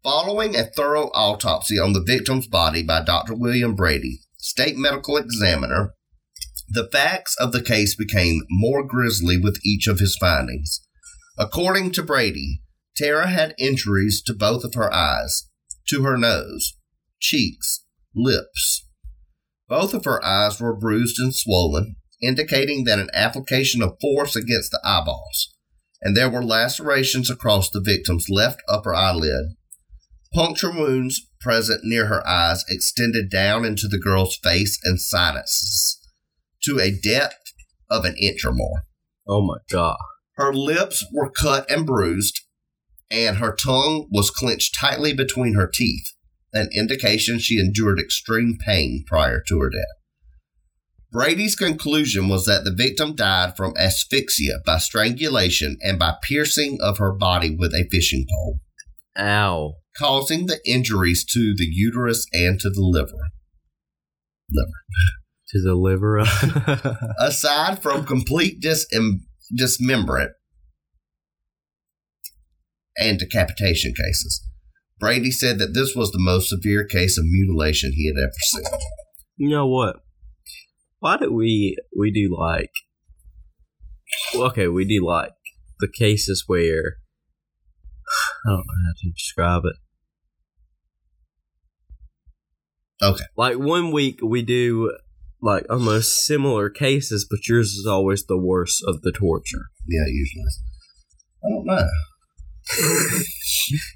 Following a thorough autopsy on the victim's body by Dr. William Brady, state medical examiner, the facts of the case became more grisly with each of his findings. According to Brady, Tara had injuries to both of her eyes, to her nose, cheeks, lips. Both of her eyes were bruised and swollen, indicating that an application of force against the eyeballs, and there were lacerations across the victim's left upper eyelid. Puncture wounds present near her eyes extended down into the girl's face and sinuses, to a depth of an inch or more. Oh my God. Her lips were cut and bruised, and her tongue was clenched tightly between her teeth, an indication she endured extreme pain prior to her death. Brady's conclusion was that the victim died from asphyxia by strangulation and by piercing of her body with a fishing pole. Ow. Causing the injuries to the uterus and to the liver. To the liver. Aside from complete dismemberment and decapitation cases, Brady said that this was the most severe case of mutilation he had ever seen. You know what? Why do we do like... Okay, we do like the cases where... I don't know how to describe it. Okay. Like 1 week we do like almost similar cases, but yours is always the worst of the torture. Yeah, usually. I don't know.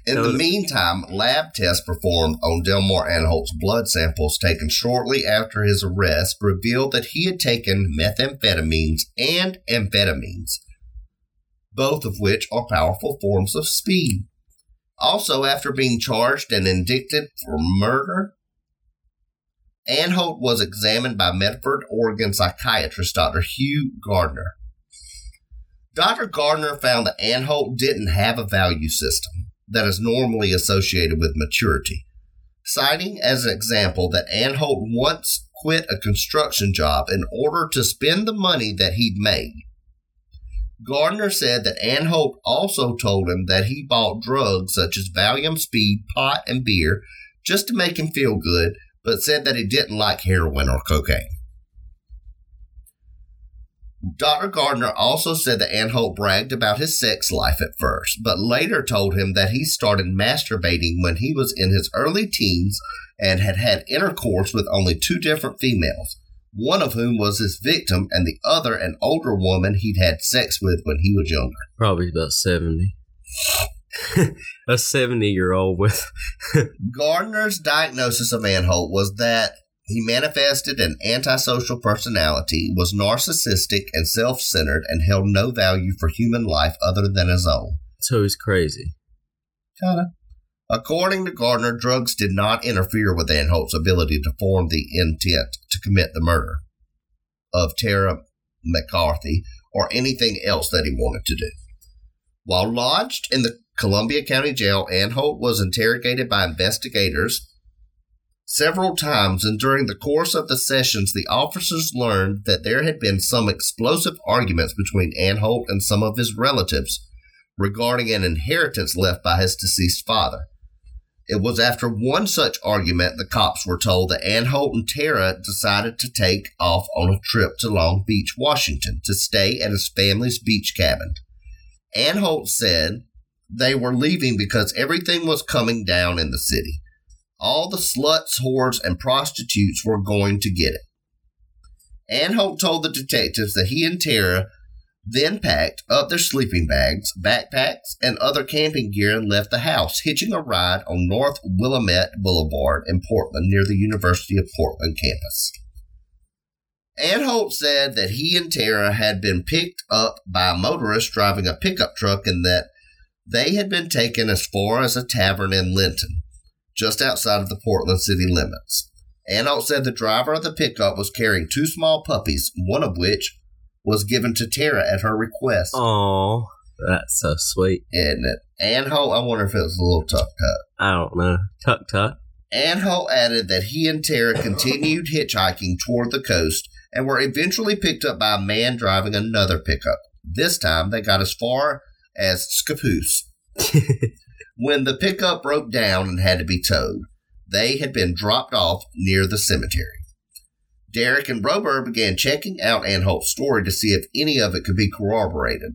In the meantime, lab tests performed on Delmar Anholt's blood samples taken shortly after his arrest revealed that he had taken methamphetamines and amphetamines, both of which are powerful forms of speed. Also, after being charged and indicted for murder, Anholt was examined by Medford, Oregon psychiatrist Dr. Hugh Gardner. Dr. Gardner found that Anholt didn't have a value system that is normally associated with maturity, citing as an example that Anholt once quit a construction job in order to spend the money that he'd made. Gardner said that Anholt also told him that he bought drugs such as Valium, speed, pot, and beer just to make him feel good, but said that he didn't like heroin or cocaine. Dr. Gardner also said that Anholt bragged about his sex life at first, but later told him that he started masturbating when he was in his early teens and had had intercourse with only 2 different females, one of whom was his victim and the other an older woman he'd had sex with when he was younger. Probably about 70. A 70-year-old with... Gardner's diagnosis of Anholt was that he manifested an antisocial personality, was narcissistic and self-centered, and held no value for human life other than his own. So he's crazy. Kinda. According to Gardner, drugs did not interfere with Anholt's ability to form the intent to commit the murder of Tara McCarthy or anything else that he wanted to do. While lodged in the Columbia County Jail, Anholt was interrogated by investigators several times, and during the course of the sessions, the officers learned that there had been some explosive arguments between Anholt and some of his relatives regarding an inheritance left by his deceased father. It was after one such argument the cops were told that Anholt and Tara decided to take off on a trip to Long Beach, Washington, to stay at his family's beach cabin. Anholt said they were leaving because everything was coming down in the city. All the sluts, whores, and prostitutes were going to get it. Anholt told the detectives that he and Tara then packed up their sleeping bags, backpacks, and other camping gear and left the house, hitching a ride on North Willamette Boulevard in Portland near the University of Portland campus. Anholt said that he and Tara had been picked up by a motorist driving a pickup truck and that they had been taken as far as a tavern in Linton, just outside of the Portland city limits. Anholt said the driver of the pickup was carrying two small puppies, one of which was given to Tara at her request. Oh, that's so sweet. Isn't it? Anholt, I wonder if it was a little tuk-tuk. I don't know. Tuk-tuk? Anholt added that he and Tara continued hitchhiking toward the coast and were eventually picked up by a man driving another pickup. This time, they got as far as Scappoose. When the pickup broke down and had to be towed, they had been dropped off near the cemetery. Derrick and Broberg began checking out Anholt's story to see if any of it could be corroborated.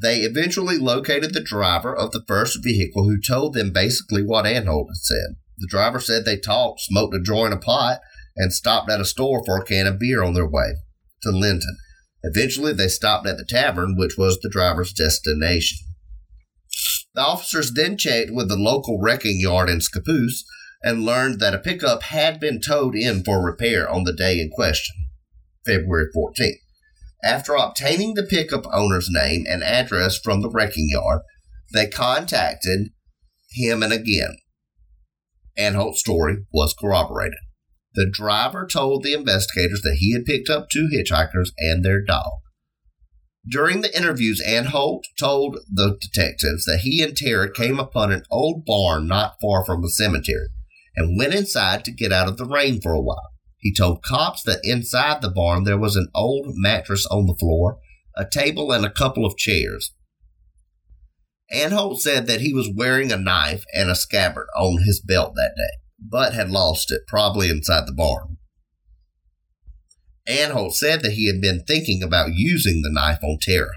They eventually located the driver of the first vehicle who told them basically what Anholt had said. The driver said they talked, smoked a joint of pot, and stopped at a store for a can of beer on their way to Linton. Eventually, they stopped at the tavern, which was the driver's destination. The officers then checked with the local wrecking yard in Scappoose and learned that a pickup had been towed in for repair on the day in question, February 14th. After obtaining the pickup owner's name and address from the wrecking yard, they contacted him, and again, Anholt's story was corroborated. The driver told the investigators that he had picked up two hitchhikers and their dog. During the interviews, Anholt told the detectives that he and Tara came upon an old barn not far from the cemetery and went inside to get out of the rain for a while. He told cops that inside the barn there was an old mattress on the floor, a table, and a couple of chairs. Anholt said that he was wearing a knife and a scabbard on his belt that day, but had lost it, probably inside the barn. Anholt said that he had been thinking about using the knife on Tara.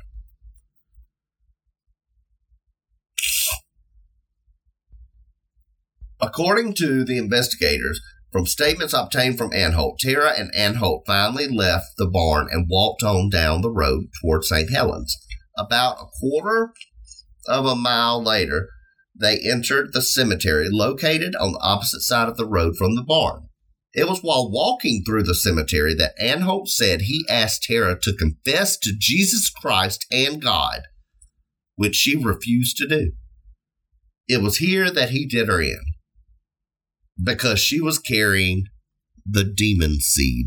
According to the investigators, from statements obtained from Anholt, Tara and Anholt finally left the barn and walked on down the road toward St. Helens. About a quarter of a mile later, they entered the cemetery located on the opposite side of the road from the barn. It was while walking through the cemetery that Anholt said he asked Tara to confess to Jesus Christ and God, which she refused to do. It was here that he did her in, because she was carrying the demon seed.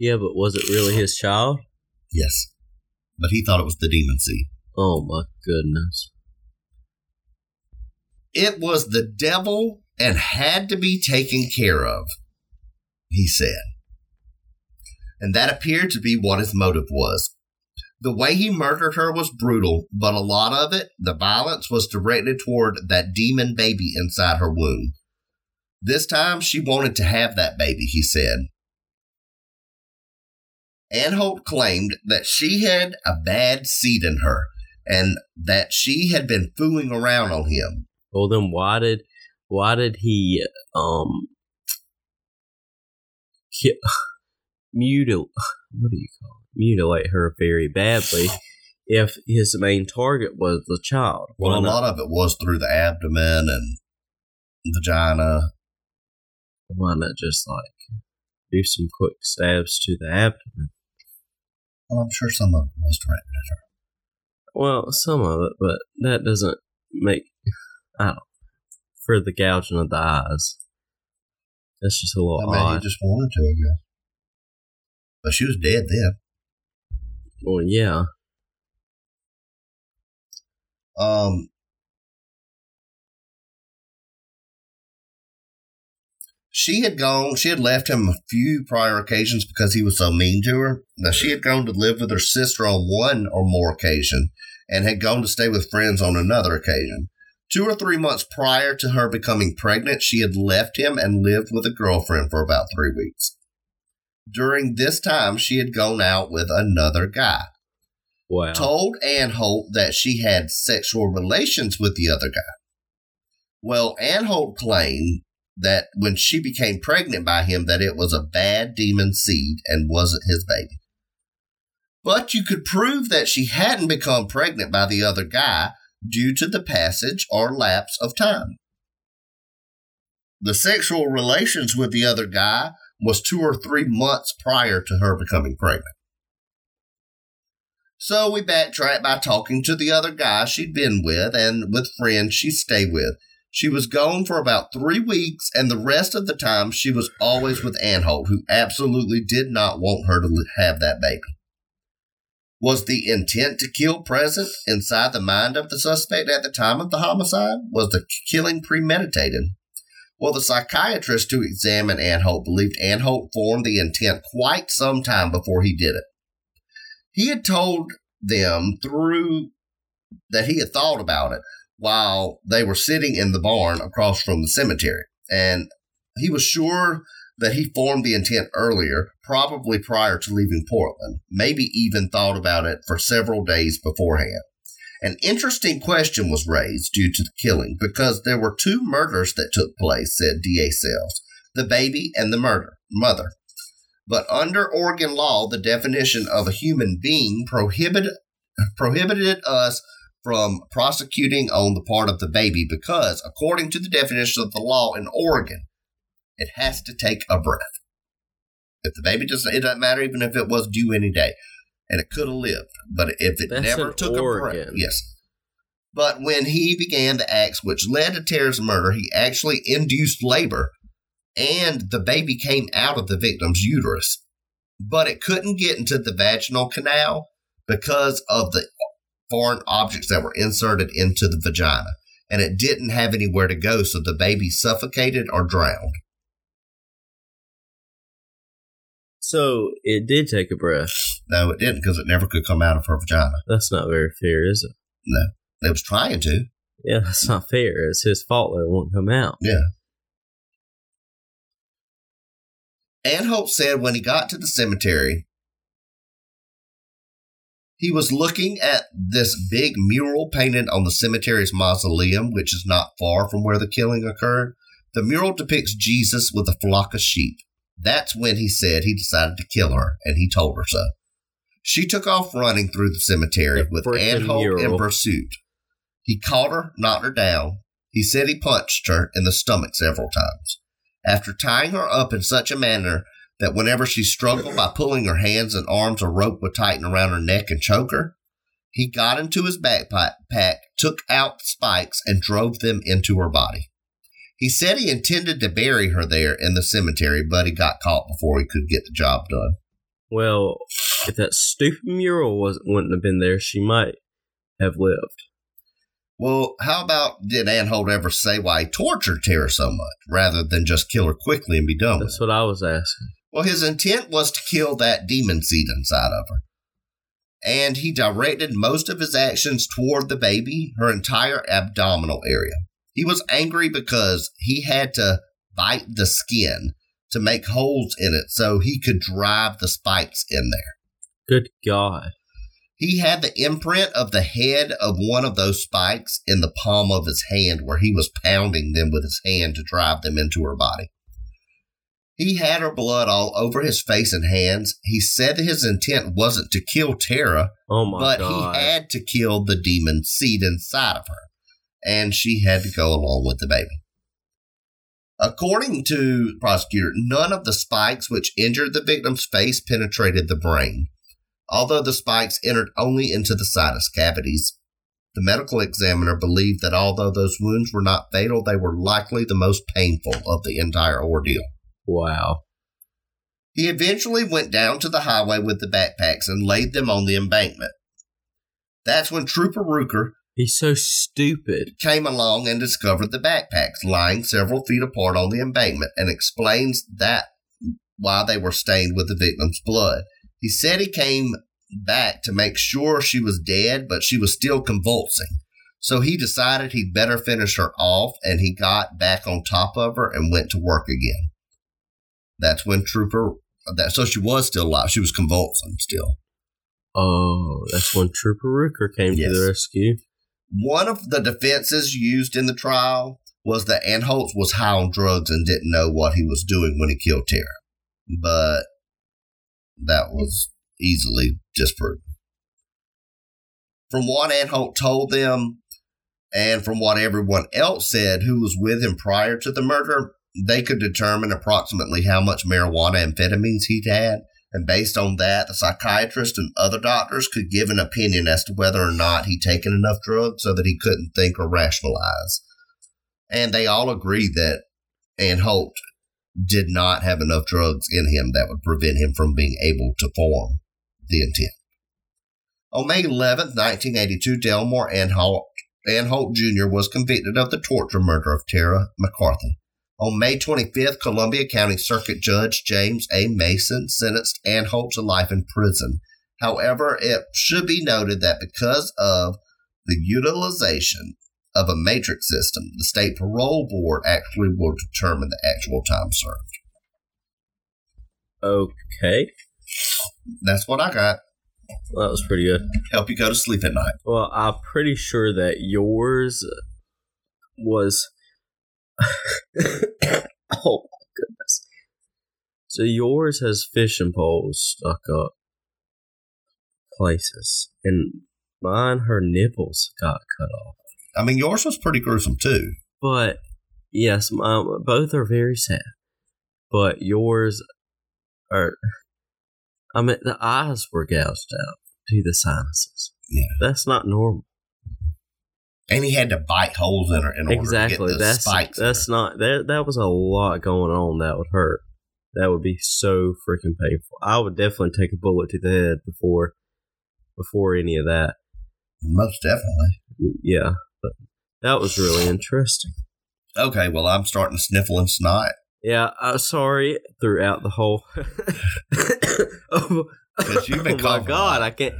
Yeah, but was it really his child? Yes, but he thought it was the demon seed. Oh, my goodness. It was the devil and had to be taken care of, he said. And that appeared to be what his motive was. The way he murdered her was brutal, but a lot of it, the violence, was directed toward that demon baby inside her womb. This time, she wanted to have that baby, he said. Anholt claimed that she had a bad seed in her, and that she had been fooling around on him. Well, then why did he mutilate her very badly if his main target was the child? Well, a lot of it was through the abdomen and vagina. Why not just do some quick stabs to the abdomen? Well, I'm sure some of it was directed at her. Well, some of it, but that doesn't make... I don't know. For the gouging of the eyes. That's just a little odd. I mean, he just wanted to, I guess. But she was dead then. Well, yeah. She had left him a few prior occasions because he was so mean to her. Now, she had gone to live with her sister on one or more occasion and had gone to stay with friends on another occasion. 2 or 3 months prior to her becoming pregnant, she had left him and lived with a girlfriend for about 3 weeks. During this time, she had gone out with another guy. Wow. Told Anholt that she had sexual relations with the other guy. Well, Anholt claimed that when she became pregnant by him, that it was a bad demon seed and wasn't his baby. But you could prove that she hadn't become pregnant by the other guy due to the passage or lapse of time. The sexual relations with the other guy was 2 or 3 months prior to her becoming pregnant. So we backtracked by talking to the other guy she'd been with and with friends she'd stay with. She was gone for about 3 weeks, and the rest of the time she was always with Anholt, who absolutely did not want her to have that baby. Was the intent to kill present inside the mind of the suspect at the time of the homicide? Was the killing premeditated? Well, the psychiatrist who examined Anholt believed Anholt formed the intent quite some time before he did it. He had told them that he had thought about it while they were sitting in the barn across from the cemetery, and he was sure that he formed the intent earlier, probably prior to leaving Portland, maybe even thought about it for several days beforehand. An interesting question was raised due to the killing because there were 2 murders that took place, said DA Sells, the baby and the mother. But under Oregon law, the definition of a human being prohibited us from prosecuting on the part of the baby because, according to the definition of the law in Oregon, it has to take a breath. If the baby it doesn't matter even if it was due any day, and it could have lived. But if it never took a breath, yes. But when he began the acts which led to Tara's murder, he actually induced labor. And the baby came out of the victim's uterus, but it couldn't get into the vaginal canal because of the foreign objects that were inserted into the vagina, and it didn't have anywhere to go, so the baby suffocated or drowned. So it did take a breath. No, it didn't, because it never could come out of her vagina. That's not very fair, is it? No, it was trying to. Yeah, that's not fair. It's his fault that it won't come out. Yeah. Anholt said when he got to the cemetery, he was looking at this big mural painted on the cemetery's mausoleum, which is not far from where the killing occurred. The mural depicts Jesus with a flock of sheep. That's when he said he decided to kill her, and he told her so. She took off running through the cemetery with Anholt in pursuit. He caught her, knocked her down. He said he punched her in the stomach several times. After tying her up in such a manner that whenever she struggled by pulling her hands and arms, a rope would tighten around her neck and choke her, he got into his backpack, took out the spikes, and drove them into her body. He said he intended to bury her there in the cemetery, but he got caught before he could get the job done. Well, if that stupid mural wouldn't have been there, she might have lived. Well, how about did Anholt ever say why he tortured Tara so much rather than just kill her quickly and be done with it? That's what I was asking. Well, his intent was to kill that demon seed inside of her. And he directed most of his actions toward the baby, her entire abdominal area. He was angry because he had to bite the skin to make holes in it so he could drive the spikes in there. Good God. He had the imprint of the head of one of those spikes in the palm of his hand where he was pounding them with his hand to drive them into her body. He had her blood all over his face and hands. He said that his intent wasn't to kill Tara, but he had to kill the demon seed inside of her, and she had to go along with the baby. According to the prosecutor, none of the spikes which injured the victim's face penetrated the brain. Although the spikes entered only into the sinus cavities, the medical examiner believed that although those wounds were not fatal, they were likely the most painful of the entire ordeal. Wow. He eventually went down to the highway with the backpacks and laid them on the embankment. That's when Trooper Rucker came along and discovered the backpacks lying several feet apart on the embankment and explains that why they were stained with the victim's blood. He said he came back to make sure she was dead, but she was still convulsing. So he decided he'd better finish her off, and he got back on top of her and went to work again. That's when so she was still alive. She was convulsing still. Oh, that's when Trooper Rucker came to the rescue. One of the defenses used in the trial was that Anholt was high on drugs and didn't know what he was doing when he killed Tara. But that was easily disproved. From what Anholt told them and from what everyone else said who was with him prior to the murder, they could determine approximately how much marijuana amphetamines he'd had. And based on that, the psychiatrist and other doctors could give an opinion as to whether or not he'd taken enough drugs so that he couldn't think or rationalize. And they all agreed that Anholt did not have enough drugs in him that would prevent him from being able to form the intent. On May 11, 1982, Delmar Anholt Jr. was convicted of the torture murder of Tara McCarthy. On May 25th, Columbia County Circuit Judge James A. Mason sentenced Anholt to life in prison. However, it should be noted that because of the utilization of a matrix system, the state parole board actually will determine the actual time served. Okay. That's what I got. Well, that was pretty good. Help you go to sleep at night. Well, I'm pretty sure that yours was... Oh my goodness. So yours has fishing poles stuck up places, and mine, her nipples got cut off. I mean, yours was pretty gruesome too. But yes, both are very sad. But yours are, I mean, the eyes were gouged out to the sinuses. Yeah, that's not normal. And he had to bite holes in her in order to get the spikes. That's not that. That was a lot going on. That would hurt. That would be so freaking painful. I would definitely take a bullet to the head before any of that. Most definitely. Yeah, but that was really interesting. Okay, well, I'm starting to sniffle and snot. Yeah, I'm sorry throughout the whole. Because you've been coughing. Oh my God, I can't.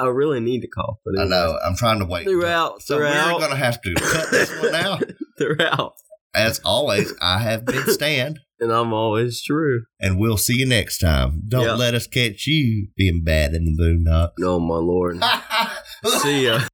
I really need to cough. But I know. I'm trying to wait. So we're going to have to cut this one out. Throughout. As always, I have been Stan. And I'm always Drew. And we'll see you next time. Don't let us catch you being bad in the boondocks. Oh, my Lord. See ya.